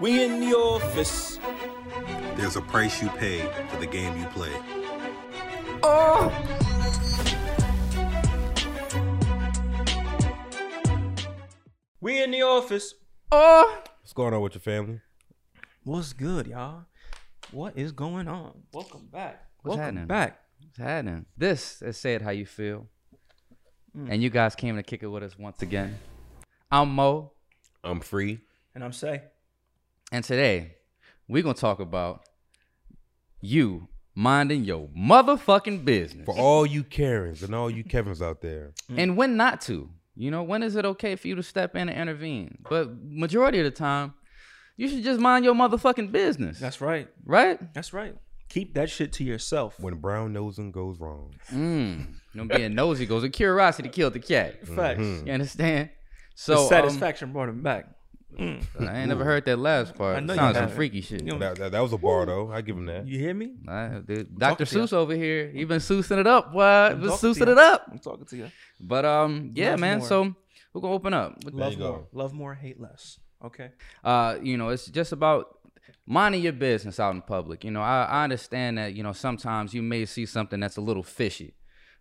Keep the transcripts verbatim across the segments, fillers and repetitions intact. We in the office. There's a price you pay for the game you play. Oh! We in the office. Oh! What's going on with your family? What's good, y'all? What is going on? Welcome back. What's Welcome happening? back. What's happening? This is Say It How You Feel. Mm. And you guys came to kick it with us once again. I'm Mo. I'm Free. And I'm Say. And today, we're going to talk about you minding your motherfucking business. For all you Karens and all you Kevins out there. Mm. And when not to. You know, when is it okay for you to step in and intervene? But majority of the time, you should just mind your motherfucking business. That's right. Right? That's right. Keep that shit to yourself. When brown nosing goes wrong. Mm. Don't be a nosy goes. A curiosity killed the cat. Facts. Mm-hmm. You understand? So the satisfaction um, brought him back. Mm. I ain't never heard that last part. I know Sounds you some freaky shit. You know, that, that, that was a bar though. I give him that. You hear me? I, dude, Doctor Seuss over here. He been Seussing it up. What? Been Seussing it up. I'm talking to you. But um, yeah, Love man. More. So we're gonna open up. There Love more. Love more. Hate less. Okay. Uh, you know, it's just about minding your business out in public. You know, I, I understand that. You know, sometimes you may see something that's a little fishy,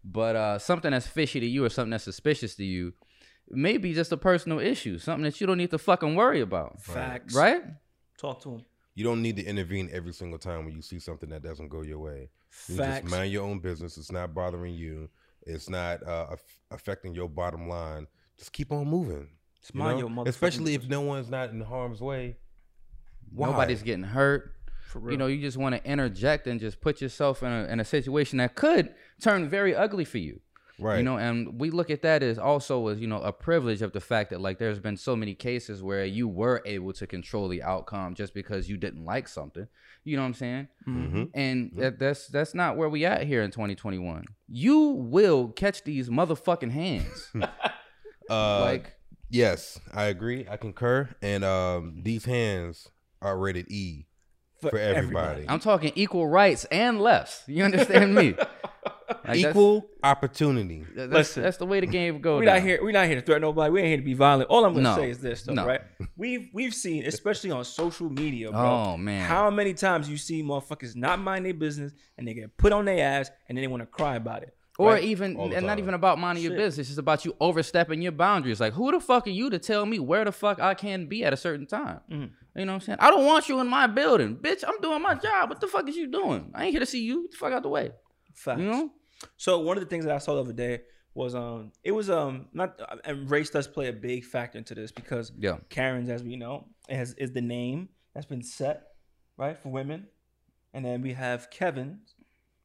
but uh, something that's fishy to you or something that's suspicious to you. Maybe just a personal issue, something that you don't need to fucking worry about. Facts. Right? Talk to him. You don't need to intervene every single time when you see something that doesn't go your way. Facts. You just mind your own business. It's not bothering you. It's not uh, aff affecting your bottom line. Just keep on moving. Just you mind know? your motherfucking Especially if no one's not in harm's way. Why? Nobody's getting hurt. For real. You know, you just want to interject and just put yourself in a, in a situation that could turn very ugly for you. Right. You know, and we look at that as also as, you know, a privilege of the fact that, like, there's been so many cases where you were able to control the outcome just because you didn't like something. You know what I'm saying? Mm-hmm. And mm-hmm. that, that's that's not where we at here in twenty twenty-one. You will catch these motherfucking hands. uh, like, yes, I agree. I concur. And um, these hands are rated E for, for everybody. everybody. I'm talking equal rights and lefts. You understand me? Like Equal that's, opportunity. That's, Listen, that's the way the game goes. We're not here. We're not here to threaten nobody. We ain't here to be violent. All I'm gonna no, say is this, though, no. right? We've we've seen, especially on social media, bro. Oh man, how many times you see motherfuckers not mind their business and they get put on their ass and then they want to cry about it, or right? even and time. not even about minding Shit. your business. It's about you overstepping your boundaries. Like, who the fuck are you to tell me where the fuck I can be at a certain time? Mm. You know what I'm saying? I don't want you in my building, bitch. I'm doing my job. What the fuck is you doing? I ain't here to see you. Get the fuck out the way. Facts. You know? So one of the things that I saw the other day was um it was um not and race does play a big factor into this because yeah. Karens, as we know, has is the name that's been set, right, for women, and then we have Kevins,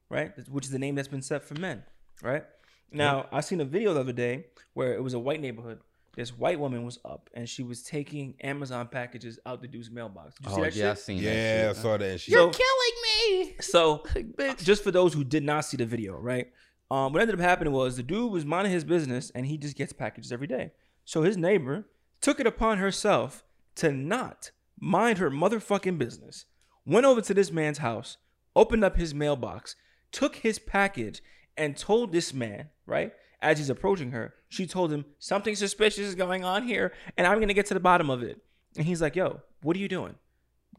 right, which is the name that's been set for men, right? Now yeah. I seen a video the other day where it was a white neighborhood. This white woman was up and she was taking Amazon packages out the dude's mailbox. Did you oh, see that yeah, shit? I seen yeah, that shit. I saw that. Shit. You're so, killing me. So, bitch. Just for those who did not see the video, right? Um, what ended up happening was the dude was minding his business and he just gets packages every day. So his neighbor took it upon herself to not mind her motherfucking business. Went over to this man's house, opened up his mailbox, took his package, and told this man, right? As he's approaching her, she told him, something suspicious is going on here, and I'm going to get to the bottom of it. And he's like, yo, what are you doing?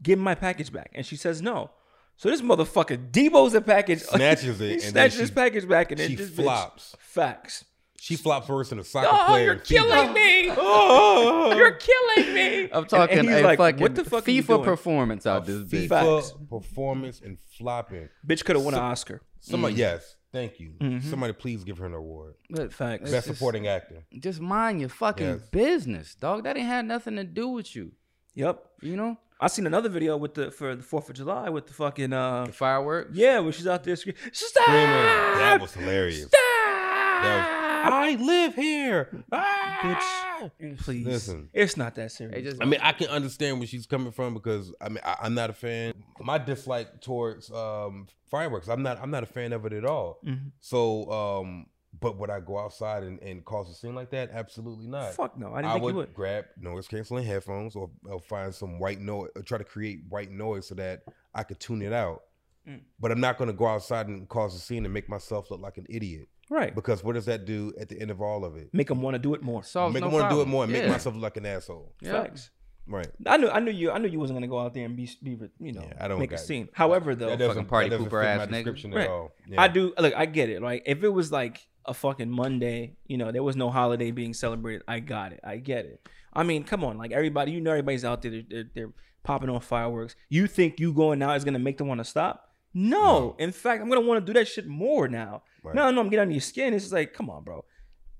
Give me my package back. And she says no. So this motherfucker debos the package. Snatches it. he and snatches his package back. And she then flops. Bitch, facts. She flops worse than a soccer oh, player. You're killing me. Oh, you're killing me. I'm talking and, and he's a like, fucking what the fuck FIFA performance out of this bitch. FIFA performance and flopping. Bitch could have won so, an Oscar. Somebody, mm. yes. Thank you. Mm-hmm. Somebody please give her an award. But facts. Best just, supporting actor. Just mind your fucking yes. business, dog. That ain't had nothing to do with you. Yep. You know? I seen another video with the for the fourth of July with the fucking uh the fireworks. Yeah, when she's out there screaming. Stop! That was hilarious. Stop! That was, I live here. Ah! Bitch. Please. Listen. It's not that serious. Just, I mean, I can understand where she's coming from because I mean I, I'm not a fan. My dislike towards um fireworks. I'm not I'm not a fan of it at all. Mm-hmm. So um but would I go outside and, and cause a scene like that? Absolutely not. Fuck no. I didn't I think would, you would grab noise canceling headphones or, or find some white noise or try to create white noise so that I could tune it out. Mm. But I'm not gonna go outside and cause a scene and make myself look like an idiot. Right. Because what does that do at the end of all of it? Make them want to do it more. Solves make no them want to do it more and yeah. make myself look like an asshole. Yeah. Facts. Right. I knew I knew you I knew you wasn't gonna go out there and be be you know yeah, I don't make a scene. However though, that doesn't, fucking party that doesn't pooper ass nigga. Right. At all. Yeah. I do look, I get it. Like if it was like a fucking Monday, you know, there was no holiday being celebrated, I got it. I get it. I mean, come on, like everybody, you know everybody's out there, they're, they're, they're popping off fireworks. You think you going out is gonna make them wanna stop? No. Right. In fact, I'm gonna wanna do that shit more now. Right. No, no, I'm getting under your skin. It's just like, come on, bro.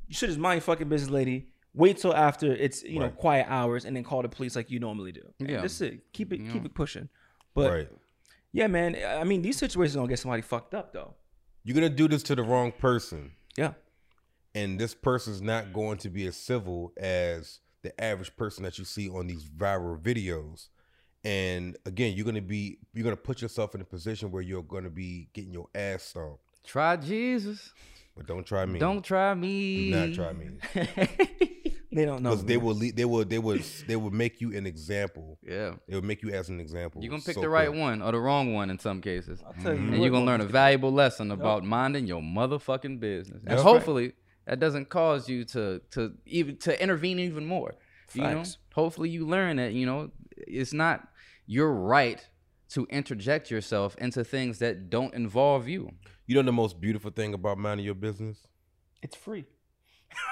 You should just mind your fucking business, lady. Wait till after it's you right. know quiet hours and then call the police like you normally do. Yeah, that's it. Keep it yeah. keep it pushing. But right. yeah, man. I mean, these situations are gonna get somebody fucked up though. You're gonna do this to the wrong person. Yeah, and this person's not going to be as civil as the average person that you see on these viral videos. And again, you're gonna be you're gonna put yourself in a position where you're gonna be getting your ass stomped. Try Jesus, but don't try me. Don't try me. Do not try me. They don't know. Because they will, they will, they will, they will make you an example. Yeah, they will make you as an example. You're gonna pick so the right cool. one or the wrong one in some cases, I'll tell you and what, you're gonna learn a valuable lesson about yep. minding your motherfucking business. And That's hopefully, right. that doesn't cause you to to even to intervene even more. Facts. You know, hopefully you learn that you know it's not your right to interject yourself into things that don't involve you. You know the most beautiful thing about minding your business? It's free.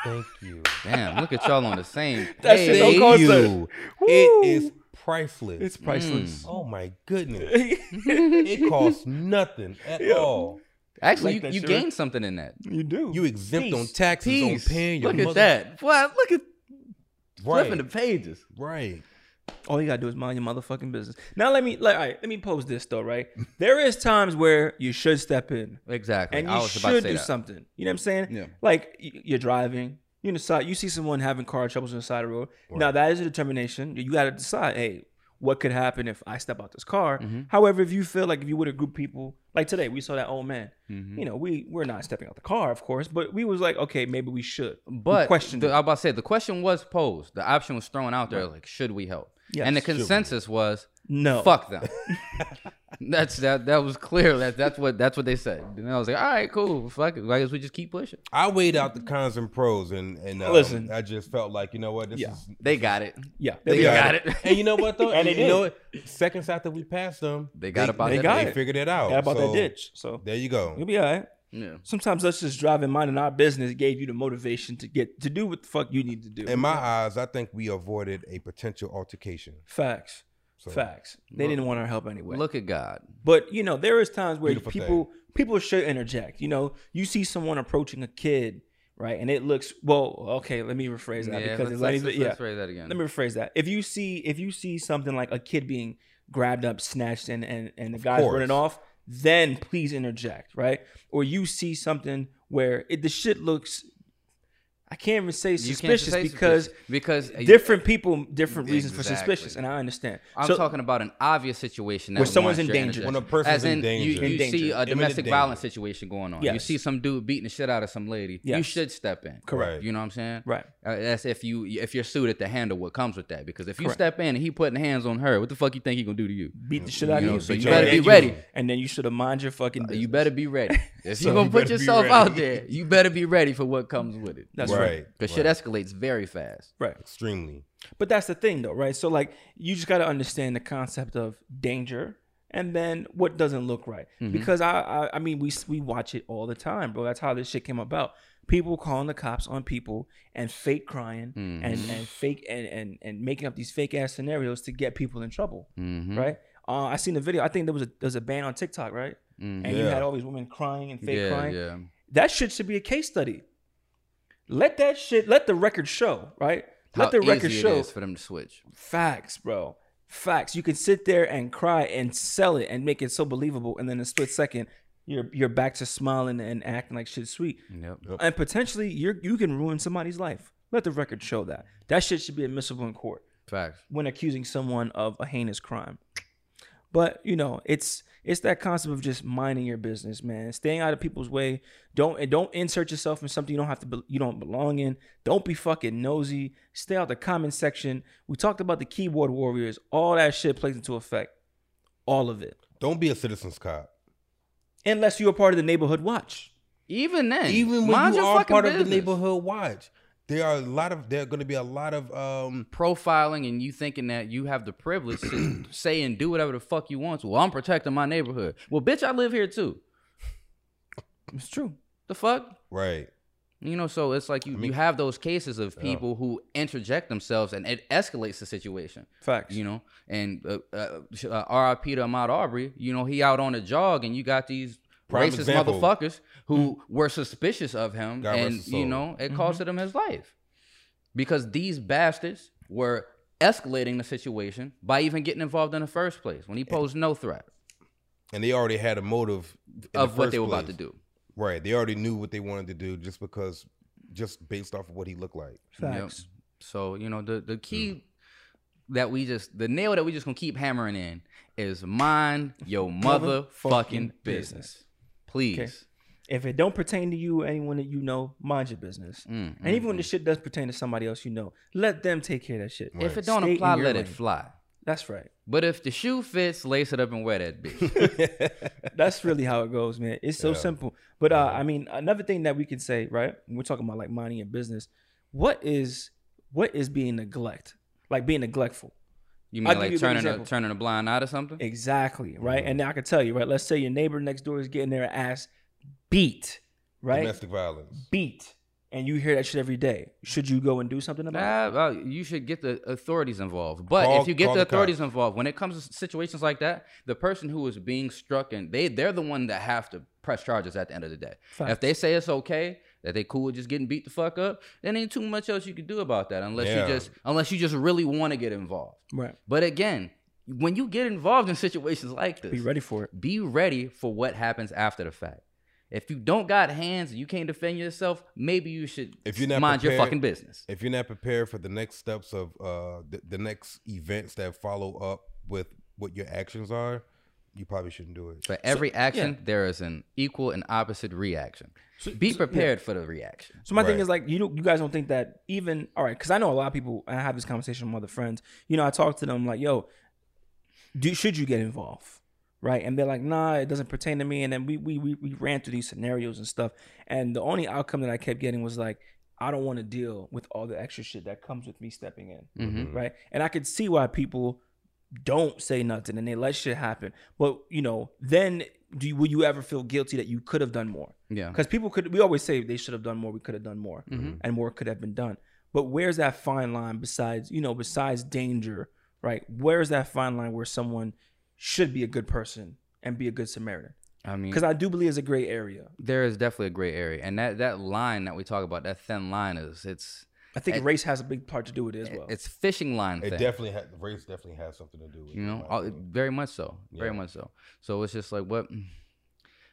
Thank you. Damn, look at y'all on the same. That hey, shit don't cost you. It is priceless. It's priceless. Mm. Oh my goodness. It costs nothing at yeah. all. Actually, like you, you gain something in that. You do. You exempt Peace. on taxes, Peace. on paying your Look mother. at that. Boy, look at right. flipping the pages. Right. All you gotta do is mind your motherfucking business. Now let me like, all right, let me pose this though, right? There is times where you should step in, exactly, and you I was should about to say do that. something. You know what I'm saying? Yeah. Like you're driving, you're on the side, you see someone having car troubles on the side of the road. Right. Now that is a determination. You gotta decide, hey, what could happen if I step out this car? Mm-hmm. However, if you feel like if you would have grouped people, like today, we saw that old man. Mm-hmm. You know, we we're not stepping out the car, of course, but we was like, okay, maybe we should. But question, I was about to say, the question was posed. The option was thrown out there, right. like, should we help? Yes, and the consensus was no. Fuck them. that's that. That was clear. That that's what that's what they said. And I was like, all right, cool. Fuck it. I guess we just keep pushing. I weighed out the cons and pros, and and um, listen, I just felt like you know what, this yeah. is they got it. Yeah, they, they got, got it. it. And you know what though, and they did. You know what? Seconds after we passed them, they got they, about they that. Got they it. figured it out. Got about so, that ditch. So there you go. You'll be all right. Yeah. Sometimes us just driving mind in our business gave you the motivation to get to do what the fuck you need to do. In my yeah. eyes, I think we avoided a potential altercation. Facts. So, Facts. They look, didn't want our help anyway. Look at God. But you know, there is times where Beautiful people thing. people should interject. You know, you see someone approaching a kid, right? And it looks well, okay, let me rephrase that yeah, because it's like let's, yeah. let's rephrase that again. Let me rephrase that. If you see if you see something like a kid being grabbed up, snatched, and and, and the guy's course. running off, then please interject, right? Or you see something where it, the shit looks, I can't even say suspicious say because suspicious. because different you, people, different exactly. reasons for suspicious, and I understand. I'm so, talking about an obvious situation that where someone's in danger, when a person's As in, in danger, you, you in see danger. a domestic violence situation going on. Yes. You see some dude beating the shit out of some lady. Yes. You should step in, correct? You know what I'm saying, right? Uh, that's if you if you're suited to handle what comes with that, because if you correct. step in and he putting hands on her, what the fuck you think he gonna do to you? Beat the shit out of you. Know, so you better be ready, and then you should have mind your fucking. Uh, you better be ready. If so you gonna put yourself out there, you better be ready for what comes with it. That's right. Because right. shit escalates very fast. Right. Extremely. But that's the thing though, right? So like you just gotta understand the concept of danger and then what doesn't look right. Mm-hmm. Because I, I I mean we we watch it all the time, bro. That's how this shit came about. People calling the cops on people and fake crying mm-hmm. and, and fake and, and and making up these fake ass scenarios to get people in trouble. Mm-hmm. Right? Uh, I seen the video. I think there was a there's a ban on TikTok, right? Mm-hmm. And yeah. you had all these women crying and fake yeah, crying. Yeah. That shit should be a case study. Let that shit, let the record show, right? Let How the record easy show. It is for them to switch. Facts, bro. Facts. You can sit there and cry and sell it and make it so believable. And then in a split second, you're you're back to smiling and acting like shit's sweet. Yep. Yep. And potentially, you're you can ruin somebody's life. Let the record show that. That shit should be admissible in court. Facts. When accusing someone of a heinous crime. But, you know, it's it's that concept of just minding your business, man. Staying out of people's way. Don't don't insert yourself in something you don't have to be, you don't belong in. Don't be fucking nosy. Stay out the comment section. We talked about the keyboard warriors. All that shit plays into effect. All of it. Don't be a citizen's cop. Unless you're a part of the neighborhood watch. Even then. Even when you are part business. of the neighborhood watch. There are a lot of, there are going to be a lot of um, profiling and you thinking that you have the privilege to say and do whatever the fuck you want to. Well, I'm protecting my neighborhood. Well, bitch, I live here too. It's true. The fuck? Right. You know, so it's like you, I mean, you have those cases of people yeah. who interject themselves and it escalates the situation. Facts. You know, and uh, uh, R I P to Ahmaud Arbery, you know, he out on a jog and you got these Prime racist example. motherfuckers who mm. were suspicious of him, God and you know it mm-hmm. costed him his life because these bastards were escalating the situation by even getting involved in the first place when he posed and, no threat. And they already had a motive in of the first what they were place. about to do. Right, they already knew what they wanted to do just because, just based off of what he looked like. Facts. Yep. So you know the the key mm. that we just the nail that we just gonna keep hammering in is mind your motherfucking business. business. Please. Okay. If it don't pertain to you or anyone that you know, mind your business. Mm, and mm, even when mm. the shit does pertain to somebody else you know, let them take care of that shit. Right. If it don't Stay apply, let lane. it fly. That's right. But if the shoe fits, lace it up and wear that bitch. That's really how it goes, man. It's so yeah. simple. But uh, yeah. I mean, another thing that we can say, right? When we're talking about like minding your business. What is what is being neglect? Like being neglectful. You mean I'll like you turning a, turning a blind eye to something? Exactly, right? Mm-hmm. And now I can tell you, right? Let's say your neighbor next door is getting their ass beat, right? Domestic violence. Beat. And you hear that shit every day. Should you go and do something about nah, it? Well, you should get the authorities involved. But call, if you get the authorities the involved, when it comes to situations like that, the person who is being struck, and they, they're the one that have to press charges at the end of the day. Facts. If they say it's okay, that they cool with just getting beat the fuck up, then ain't too much else you can do about that unless yeah. you just unless you just really want to get involved. Right. But again, when you get involved in situations like this, be ready for it. Be ready for what happens after the fact. If you don't got hands and you can't defend yourself, maybe you should if you're not mind prepared, your fucking business. If you're not prepared for the next steps of uh, the, the next events that follow up with what your actions are, you probably shouldn't do it. For every so, action, yeah. there is an equal and opposite reaction. So, Be prepared yeah. for the reaction. So my right. thing is like, you don't, you guys don't think that even, all right, because I know a lot of people, I have this conversation with other friends, you know, I talk to them like, yo, do, should you get involved? Right? And they're like, nah, it doesn't pertain to me. And then we, we, we, we ran through these scenarios and stuff. And the only outcome that I kept getting was like, I don't want to deal with all the extra shit that comes with me stepping in. Mm-hmm. Right? And I could see why people don't say nothing and they let shit happen. But, you know, then do you, will you ever feel guilty that you could have done more? Yeah. Because people could, we always say they should have done more, we could have done more. Mm-hmm. And more could have been done. But where's that fine line besides, you know, besides danger, right? Where's that fine line where someone should be a good person and be a good Samaritan? I mean, because I do believe it's a gray area. There is definitely a gray area, and that that line that we talk about, that thin line, is it's. I think it, race has a big part to do with it as well. It's fishing line. It thing. definitely ha race definitely has something to do with it. You know, all, very much so, yeah. very much so. So it's just like what.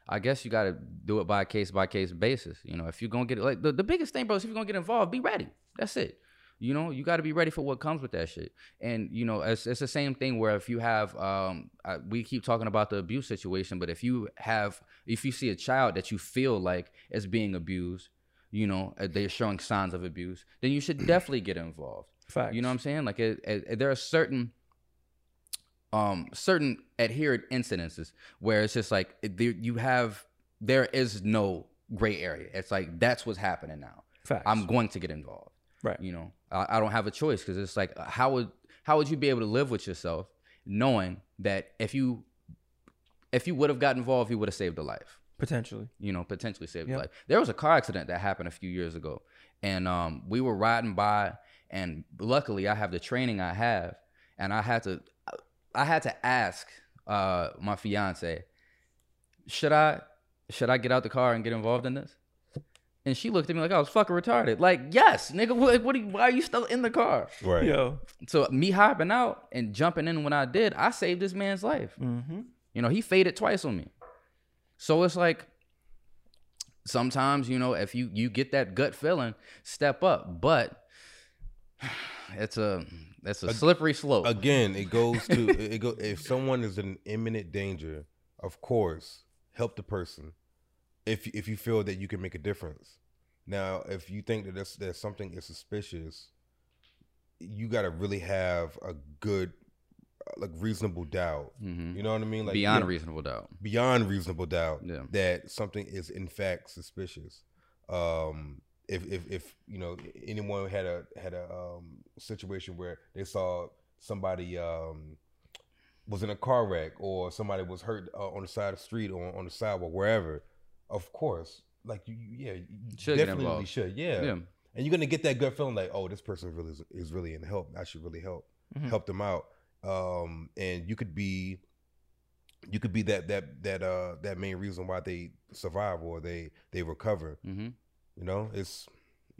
I guess you got to do it by a case by case basis. You know, if you're gonna get like the, the biggest thing, bro, is if you're gonna get involved, be ready. That's it. You know, you got to be ready for what comes with that shit. And, you know, it's, it's the same thing where if you have, um, I, we keep talking about the abuse situation, but if you have, if you see a child that you feel like is being abused, you know, they're showing signs of abuse, then you should definitely get involved. Facts. You know what I'm saying? Like it, it, there are certain, um, certain adherent incidences where it's just like it, there, you have, there is no gray area. It's like, that's what's happening now. Facts. I'm going to get involved. Right. You know, I, I don't have a choice because it's like, how would how would you be able to live with yourself knowing that if you if you would have got involved, you would have saved a life. Potentially. You know, potentially saved yep. a life. There was a car accident that happened a few years ago and um, we were riding by and luckily I have the training I have and I had to I had to ask uh, my fiance, should I should I get out the car and get involved in this? And she looked at me like I was fucking retarded. Like, yes, nigga, what, what are you, why are you still in the car? Right. Yo. So me hopping out and jumping in when I did, I saved this man's life. Mm-hmm. You know, he faded twice on me. So it's like, sometimes, you know, if you, you get that gut feeling, step up. But it's a, it's a slippery slope. Again, it goes to, it go, if someone is in imminent danger, of course, help the person. If if you feel that you can make a difference. Now, if you think that that's, that something is suspicious, you got to really have a good, like reasonable doubt. Mm-hmm. You know what I mean? Like beyond you know, reasonable doubt. Beyond reasonable doubt yeah. that something is in fact suspicious. Um, if if if you know anyone had a had a um, situation where they saw somebody um, was in a car wreck or somebody was hurt uh, on the side of the street or on the sidewalk, wherever, of course, like you, yeah, you should definitely should, yeah. yeah. And you're gonna get that gut feeling like, oh, this person really is, is really in help. I should really help mm-hmm. help them out. Um, and you could be, you could be that that that uh that main reason why they survive or they they recover. Mm-hmm. You know, it's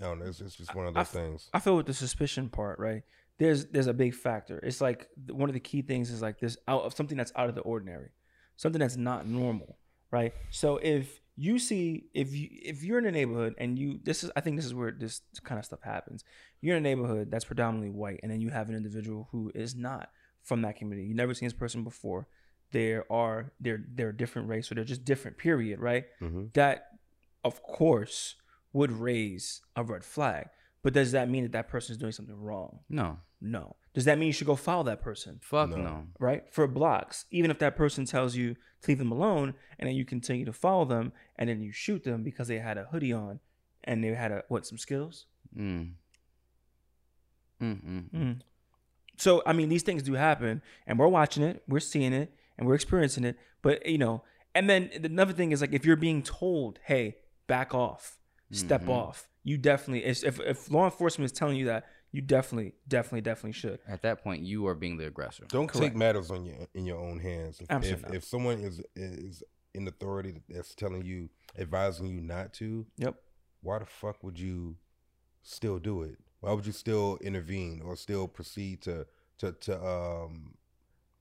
I don't know. It's, it's just one of those I, things. I feel with the suspicion part, right? There's there's a big factor. It's like one of the key things is like this out of something that's out of the ordinary, something that's not normal, right? So if you see if you if you're in a neighborhood and you this is I think this is where this kind of stuff happens. You're in a neighborhood that's predominantly white, and then you have an individual who is not from that community. You've never seen this person before. There are they're they're a different race or they're just different. Period. Right. Mm-hmm. That of course would raise a red flag. But does that mean that that person is doing something wrong? No. No. Does that mean you should go follow that person? Fuck no. no. Right? For blocks. Even if that person tells you to leave them alone and then you continue to follow them and then you shoot them because they had a hoodie on and they had, a what, some skills? Mm. Mm-mm. Mm. So, I mean, these things do happen and we're watching it, we're seeing it, and we're experiencing it. But, you know, and then another thing is like if you're being told, hey, back off, step mm-hmm. off. You definitely, if if law enforcement is telling you that, you definitely, definitely, definitely should. At that point, you are being the aggressor. Don't Correct. take matters on your in your own hands. If, Absolutely. If, if someone is is in authority that's telling you, advising you not to, yep. Why the fuck would you still do it? Why would you still intervene or still proceed to to to um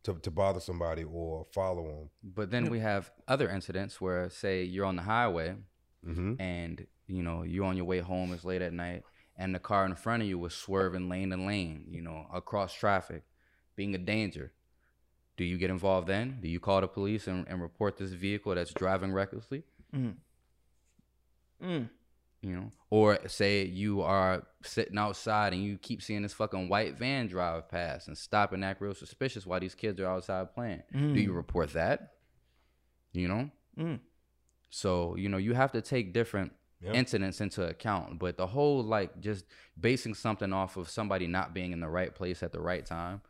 to to bother somebody or follow them? But then we have other incidents where, say, you're on the highway mm-hmm. and you know, you're on your way home, it's late at night, and the car in front of you was swerving lane to lane, you know, across traffic, being a danger. Do you get involved then? Do you call the police and, and report this vehicle that's driving recklessly? Mm. Mm. You know, or say you are sitting outside and you keep seeing this fucking white van drive past and stop and act real suspicious while these kids are outside playing. Mm. Do you report that? You know? Mm. So, you know, you have to take different Yep. incidents into account, but the whole like just basing something off of somebody not being in the right place at the right time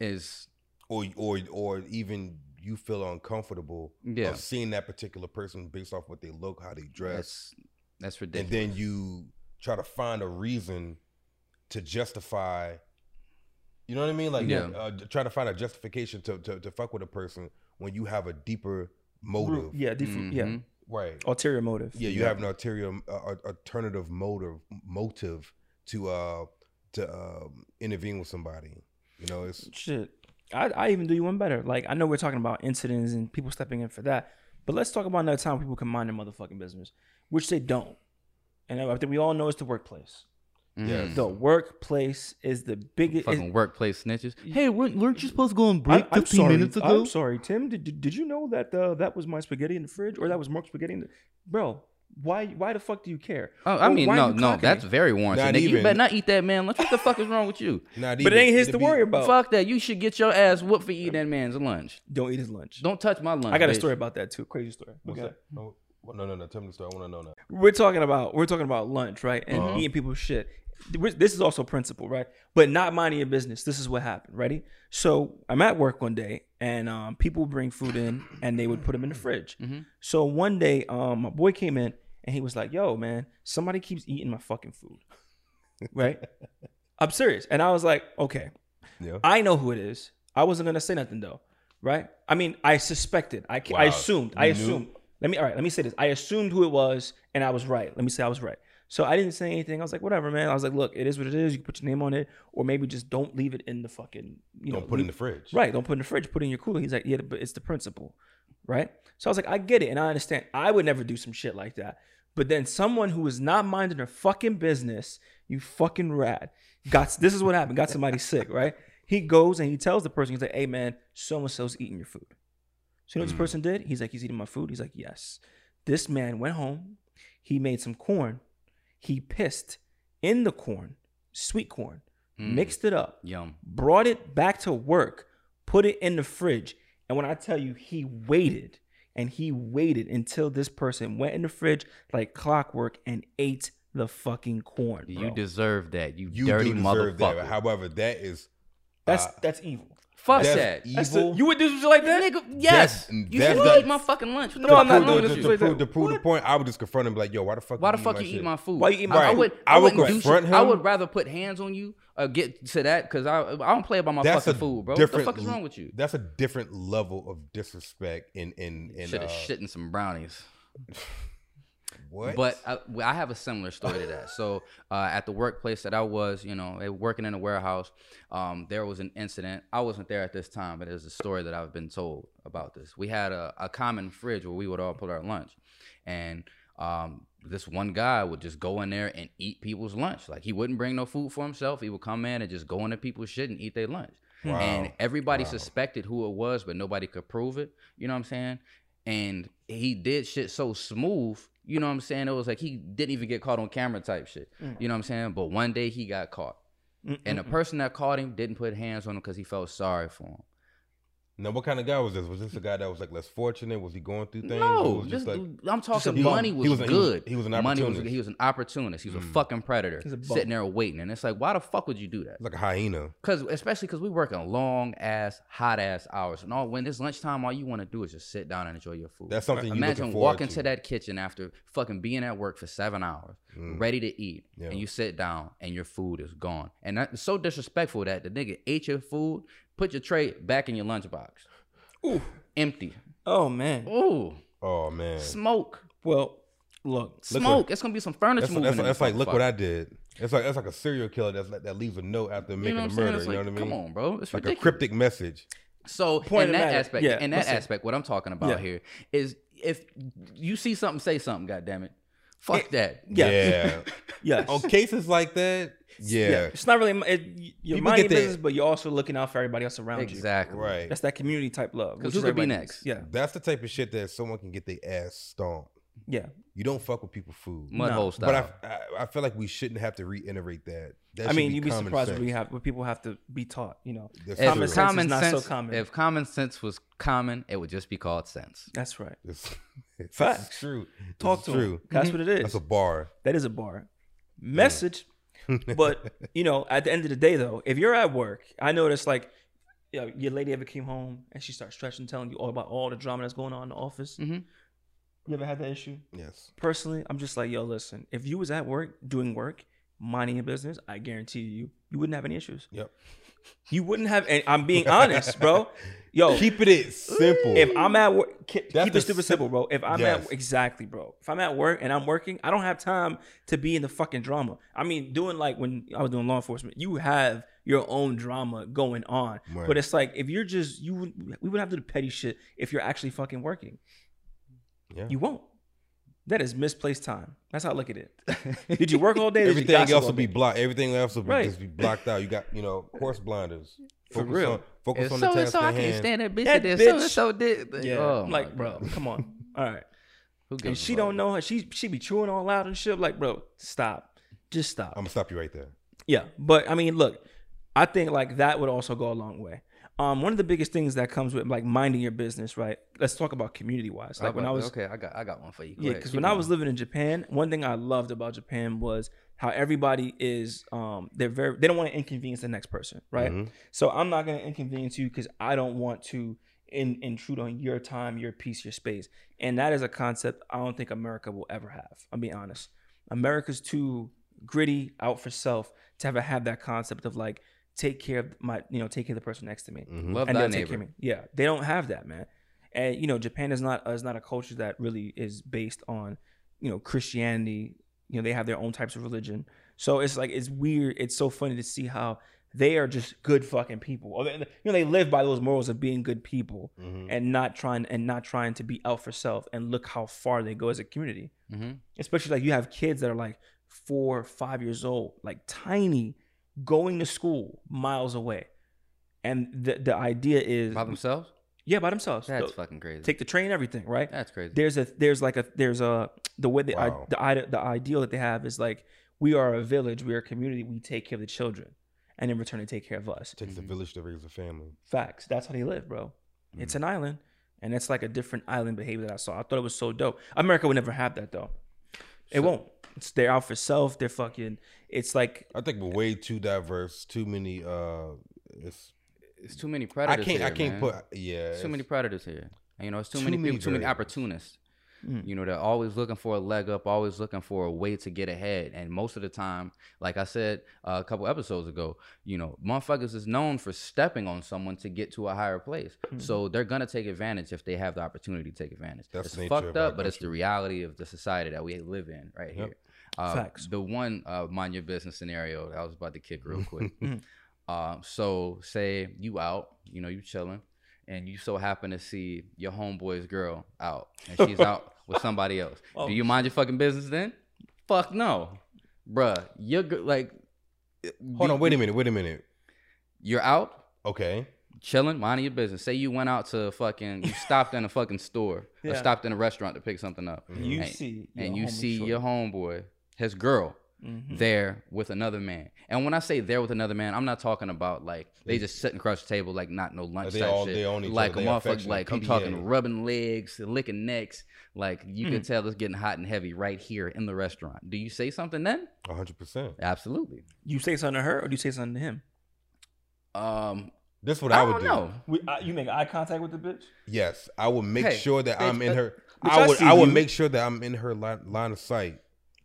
is or or or even you feel uncomfortable yeah. of seeing that particular person based off what they look, how they dress. That's, that's ridiculous. And then you try to find a reason to justify, you know what I mean? Like yeah. uh, try to find a justification to, to to fuck with a person when you have a deeper motive. Yeah, deeper, mm-hmm. yeah. Right. Ulterior motive. Yeah, you yeah. have an ulterior, uh, alternative motive, motive to uh, to uh, intervene with somebody. You know, it's shit. I I even do you one better. Like I know we're talking about incidents and people stepping in for that, but let's talk about another time people can mind their motherfucking business, which they don't. And I think we all know it's the workplace. Mm. Yes. The workplace is the biggest. Fucking is, workplace snitches. Hey, weren't you supposed to go on break I, fifteen sorry, minutes ago? I'm sorry, Tim. Did did you know that uh, that was my spaghetti in the fridge, or that was Mark's spaghetti in the? Bro, why why the fuck do you care? Oh, I or mean, no, no, that's very warranted. Nigga, you better not eat that man lunch. What the fuck is wrong with you? Not but it ain't his to be, worry about. Fuck that. You should get your ass whooped for eating that man's lunch. Don't eat his lunch. Don't touch my lunch. I got a bitch. story about that too. Crazy story. What's okay. that? No, no, no, no. Tell me the story. I want to know now. We're talking about we're talking about lunch, right? And uh-huh. eating people's shit. This is also principle, right? But not minding your business. This is what happened. Ready? So I'm at work one day, and um, people bring food in, and they would put them in the fridge. Mm-hmm. So one day, um, my boy came in, and he was like, "Yo, man, somebody keeps eating my fucking food." Right? I'm serious. And I was like, "Okay, yeah. I know who it is." I wasn't gonna say nothing though, right? I mean, I suspected. I, wow. I assumed. You I assumed. Knew? Let me. All right. Let me say this. I assumed who it was, and I was right. Let me say I was right. So I didn't say anything. I was like, whatever, man. I was like, look, it is what it is. You can put your name on it, or maybe just don't leave it in the fucking, you know. Don't put it in the fridge. Right. Don't put it in the fridge. Put it in your cooler. He's like, yeah, but it's the principle, right? So I was like, I get it, and I understand. I would never do some shit like that. But then someone who is not minding their fucking business, you fucking rat, got this is what happened. Got somebody sick, right? He goes and he tells the person, he's like, hey, man, so and so's eating your food. So you know what this person did? He's like, he's eating my food. He's like, yes. This man went home. He made some corn. He pissed in the corn, sweet corn, mm. mixed it up, Yum. brought it back to work, put it in the fridge. And when I tell you, he waited and he waited until this person went in the fridge like clockwork and ate the fucking corn, bro. You deserve that. You, you dirty do motherfucker. That. However, that is that's uh, that's evil. Fuck that's that. Evil. That's the, you would do something like that? Nigga, yes. That's, you should eat my fucking lunch. What the no, fuck? I'm not doing this. To, to, to, to prove the point, I would just confront him like, yo, why the fuck? Why the fuck you eat my food? Why you eat my I, food? I would. I, I would confront him. I would rather put hands on you. Uh, get to that because I I don't play about my that's fucking food, bro. What the fuck is wrong with you? That's a different level of disrespect. In in in. Should have uh, shitting some brownies. What? But I, I have a similar story to that. So uh, at the workplace that I was, you know, working in a warehouse, um, there was an incident. I wasn't there at this time, but there's a story that I've been told about this. We had a, a common fridge where we would all put our lunch, and um, this one guy would just go in there and eat people's lunch. Like he wouldn't bring no food for himself. He would come in and just go into people's shit and eat their lunch. Wow. And everybody wow. suspected who it was, but nobody could prove it. You know what I'm saying? And he did shit so smooth. You know what I'm saying? It was like he didn't even get caught on camera type shit. Mm. You know what I'm saying? But one day he got caught. Mm-mm-mm. And the person that caught him didn't put hands on him because he felt sorry for him. Now, what kind of guy was this? Was this a guy that was like less fortunate? Was he going through things? No, was just this, like, I'm talking just money was, he was good. He was, he was an opportunist. Money was, he was an opportunist. He was mm. a fucking predator a sitting there waiting. And it's like, why the fuck would you do that? It's like a hyena. Cause, especially because we working long ass, hot ass hours. And all when it's lunchtime, all you want to do is just sit down and enjoy your food. That's something right. you Imagine walking to. to that kitchen after fucking being at work for seven hours, mm. ready to eat. Yeah. And you sit down and your food is gone. And that's so disrespectful that the nigga ate your food. Put your tray back in your lunchbox. Ooh. Empty. Oh, man. Ooh. Oh, man. Smoke. Well, look. Smoke. Look what, it's going to be some furniture that's, moving. That's, that's like, look what I did. It's like, that's like a serial killer that's like, that leaves a note after making a murder. You know what, like, you know what I mean? Come on, bro. It's like ridiculous. A cryptic message. So, Point in that aspect, yeah, in that aspect, what I'm talking about yeah. here is if you see something, say something, goddammit. Fuck it, that. Yeah. Yeah. Yes. On cases like that, yeah. yeah. It's not really, it, you're minding your business, but you're also looking out for everybody else around exactly. you. Exactly. Right. That's that community type love. Because who could be next? Yeah. That's the type of shit that someone can get their ass stomped. Yeah. You don't fuck with people's food. Mud no. hole style. But I, I, I feel like we shouldn't have to reiterate that. that I mean, be you'd be surprised what, we have, what people have to be taught, you know. That's if common, sense, common is not sense so common. If common sense was common, it would just be called sense. That's right. It's, it's, Facts. It's true. Talk it's to true. Them. That's mm-hmm. what it is. That's a bar. That is a bar. Message. Yeah. But, you know, at the end of the day, though, if you're at work, I notice, like, you know, your lady ever came home and she starts stretching, telling you all about all the drama that's going on in the office. Mm-hmm. You ever had that issue? Yes. Personally, I'm just like, yo, listen, if you was at work, doing work, minding your business, I guarantee you, you wouldn't have any issues. Yep. You wouldn't have, and I'm being honest, bro. Yo. Keep it, it simple. If I'm at work, keep it stupid simple, bro. If I'm yes. at, exactly, bro. If I'm at work and I'm working, I don't have time to be in the fucking drama. I mean, doing like when I was doing law enforcement, you have your own drama going on. Right. But it's like, if you're just, you, we would have to do the petty shit if you're actually fucking working. Yeah. You won't. That is misplaced time. That's how I look at it. Did you work all day? Everything else will be blocked. Everything else will be right. just be blocked out. You got, you know, horse blinders. Focus For real. On, focus it's on so the task so at hand. I can't stand that bitch. That bitch. So and so did. Yeah. Oh, like, bro, come on. All right. Who gives and she don't know her. She she be chewing all out and shit. Like, bro, stop. Just stop. I'm gonna stop you right there. Yeah, but I mean, look, I think like that would also go a long way. Um, one of the biggest things that comes with like minding your business, right? Let's talk about community wise. Like oh, when I was okay, I got I got one for you. Go yeah, because when I was living in Japan, one thing I loved about Japan was how everybody is. Um, they're very they don't want to inconvenience the next person, right? Mm-hmm. So I'm not going to inconvenience you because I don't want to in, intrude on your time, your peace, your space, and that is a concept I don't think America will ever have. I'm being honest. America's too gritty, out for self to ever have that concept of like. Take care of my, you know, take care of the person next to me. Mm-hmm. Love and that neighbor. Take care of me. Yeah, they don't have that, man. And you know, Japan is not is not a culture that really is based on, you know, Christianity. You know, they have their own types of religion. So it's like it's weird. It's so funny to see how they are just good fucking people. Or they, you know, they live by those morals of being good people mm-hmm. and not trying and not trying to be out for self. And look how far they go as a community. Mm-hmm. Especially like you have kids that are like four, five years old, like tiny. Going to school miles away, and the the idea is by themselves. Yeah, by themselves. That's so, fucking crazy. Take the train, everything, right? That's crazy. There's a there's like a there's a the way they wow. I, the the ideal that they have is like we are a village, we are a community, we take care of the children, and in return they take care of us. It takes mm-hmm. a village to raise a family. Facts. That's how they live, bro. Mm-hmm. It's an island, and it's like a different island behavior that I saw. I thought it was so dope. America would never have that though. It so, won't. It's they're out for self. They're fucking. It's like I think we're way too diverse. Too many. Uh, it's it's too many predators. I can't. Here, I can't man. put. Yeah. It's too many predators here. You know, it's too, too many people. Many too many opportunists. Mm. You know, they're always looking for a leg up, always looking for a way to get ahead. And most of the time, like I said uh, a couple episodes ago, you know, motherfuckers is known for stepping on someone to get to a higher place. Mm. So they're going to take advantage if they have the opportunity to take advantage. That's it's fucked up, but it's the reality of the society that we live in right yep. here. Uh, Facts. The one uh, mind your business scenario that I was about to kick real quick. uh, so say you out, you know, you chilling. And you so happen to see your homeboy's girl out, and she's out with somebody else. Oh. Do you mind your fucking business then? Fuck no, bruh. You're like, hold on, wait a minute, wait a minute. You're out, okay, chilling, minding your business. Say you went out to fucking, you stopped in a fucking store, yeah. or stopped in a restaurant to pick something up. Mm-hmm. You and, see, and you see short. your homeboy, his girl. Mm-hmm. There with another man. And when I say there with another man, I'm not talking about like they just sitting across the table like not no lunch type all, shit. Like a motherfucker, like I'm talking rubbing legs, licking necks. Like you mm. can tell it's getting hot and heavy right here in the restaurant. Do you say something then? one hundred percent. Absolutely. You say something to her or do you say something to him? Um, That's what I, I would don't do. Know. We, uh, you make eye contact with the bitch? Yes. I would make hey, sure that bitch, I'm in her. Bitch, I would I, I would you. make sure that I'm in her line, line of sight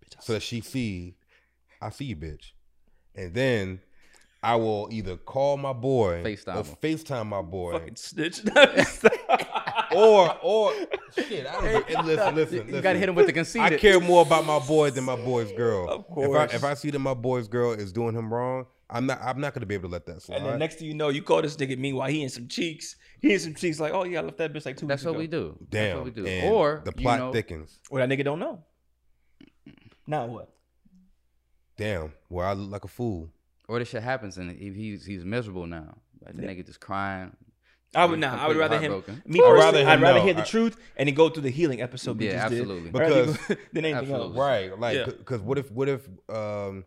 bitch, so that she sees. I see you, bitch. And then I will either call my boy FaceTime or FaceTime my boy. Fucking snitch. or, or, shit. I don't, hey, listen, listen, You listen. gotta hit him with the conceit. I care more about my boy than my boy's girl. Of course. If I, if I see that my boy's girl is doing him wrong, I'm not I'm not gonna be able to let that slide. And then next thing you know, you call this nigga meanwhile he in some cheeks. He in some cheeks like, oh yeah, I left that bitch like two That's weeks ago. That's what we do. Damn. That's what we do. And or the plot you know, thickens. Or that nigga don't know. Now what? Damn, well, I look like a fool. Or this shit happens and he's he's miserable now. Like the yeah. nigga just crying. I would not. Nah, I would rather him. Me I'd rather, him I'd rather hear the I, truth and then go through the healing episode. Yeah, absolutely. Did. Because then anything absolutely. else, right? Like, because yeah. what if what if um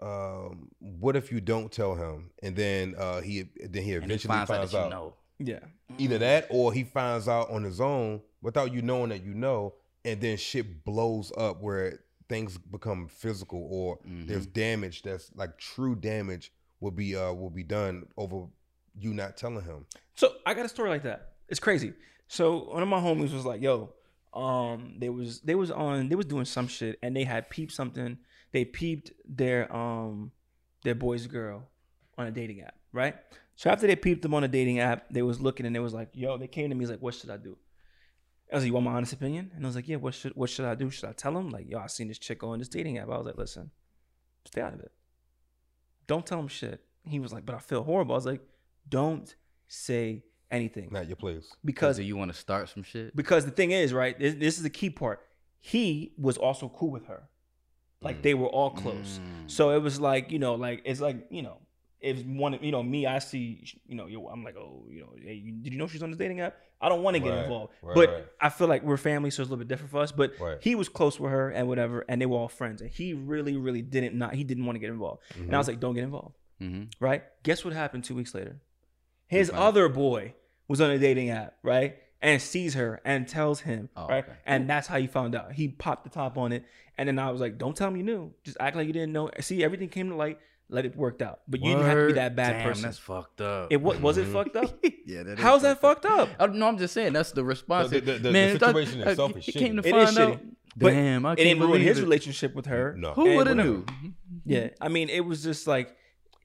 um what if you don't tell him and then uh he then he eventually and he finds, finds out. out. You know. Yeah. Either that or he finds out on his own without you knowing that you know, and then shit blows up where. It, things become physical or mm-hmm. there's damage that's like true damage will be uh will be done over you not telling him. So I got a story like that. It's crazy. So one of my homies was like, yo, um they was they was on they was doing some shit and they had peeped something. They peeped their um their boy's girl on a dating app, right? So after they peeped them on a dating app, they was looking and they was like, yo, they came to me, he's like, what should I do? I was like, you want my honest opinion? And I was like, yeah, what should what should I do? Should I tell him? Like, yo, I seen this chick on this dating app. I was like, listen, stay out of it. Don't tell him shit. He was like, but I feel horrible. I was like, don't say anything. Not your place. Because do you want to start some shit? Because the thing is, right, this, this is the key part. He was also cool with her. Like, mm. they were all close. Mm. So it was like, you know, like, it's like, you know, if one, you know, me, I see, you know, yo, I'm like, oh, you know, hey, did you know she's on this dating app? I don't want to get right, involved, right, but right. I feel like we're family, so it's a little bit different for us. But right. he was close with her and whatever, and they were all friends. And he really, really didn't not he didn't want to get involved. Mm-hmm. And I was like, don't get involved, mm-hmm. right? Guess what happened two weeks later? His mm-hmm. other boy was on a dating app, right? And sees her and tells him, oh, right? Okay. And that's how he found out. He popped the top on it, and then I was like, don't tell him you knew. Just act like you didn't know. See, everything came to light. Let it worked out, but you Word. didn't have to be that bad Damn, person. That's fucked up. It was was it fucked up? Yeah, that how's that fucked up? I, no, I'm just saying that's the response. The, the, the, Man, the situation I, itself I, is shitty. Came to it find is shitty. Out, but Damn, I it didn't ruin his it. relationship with her. No, who would have knew? Yeah, I mean, it was just like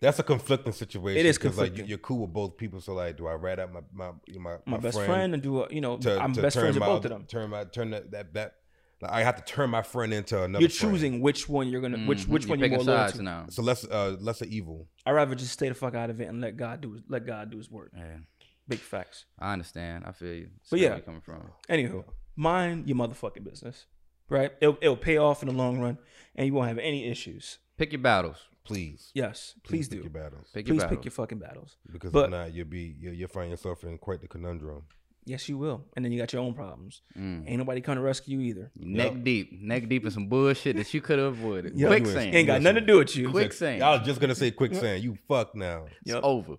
that's a conflicting situation. It is conflicting. Like, you're cool with both people, so like, do I rat out my my my, my, my best friend, friend and do a, you know to, I'm to best friends with both of them? Turn my turn that that. that Like I have to turn my friend into another. You're choosing friend. which one you're gonna, which which mm-hmm. one you're, you're more loyal to now. So less, uh, lesser evil. I'd rather just stay the fuck out of it and let God do, let God do His work. Yeah. Big facts. I understand. I feel you. That's but yeah, where you're coming from. Anywho, mind your motherfucking business, right? It'll, it'll pay off in the long run, and you won't have any issues. Pick your battles, please. Yes, please, please do. Pick your battles. Pick your please battles. pick your fucking battles. Because but, if not, you'll be you'll, you'll find yourself in quite the conundrum. Yes, you will. And then you got your own problems. Mm. Ain't nobody come to rescue you either. Neck yep. deep. Neck deep in some bullshit that you could have avoided. Yep. Quicksand. Ain't got nothing to do with you. Quicksand. I was just going to say quicksand. You fuck now. Yep. It's over.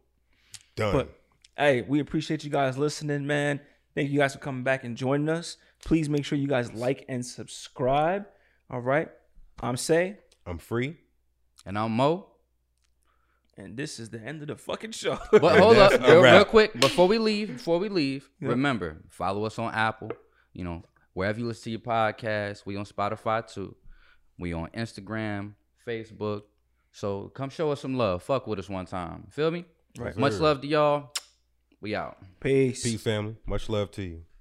Done. But, hey, we appreciate you guys listening, man. Thank you guys for coming back and joining us. Please make sure you guys like and subscribe. All right? I'm Say. I'm Free. And I'm Mo. And this is the end of the fucking show. But hold up, real, real quick, before we leave, before we leave, yeah. remember, follow us on Apple. You know, wherever you listen to your podcast, we on Spotify too. We on Instagram, Facebook. So come show us some love. Fuck with us one time. Feel me? Right. Much love to y'all. We out. Peace. Peace, family. Much love to you.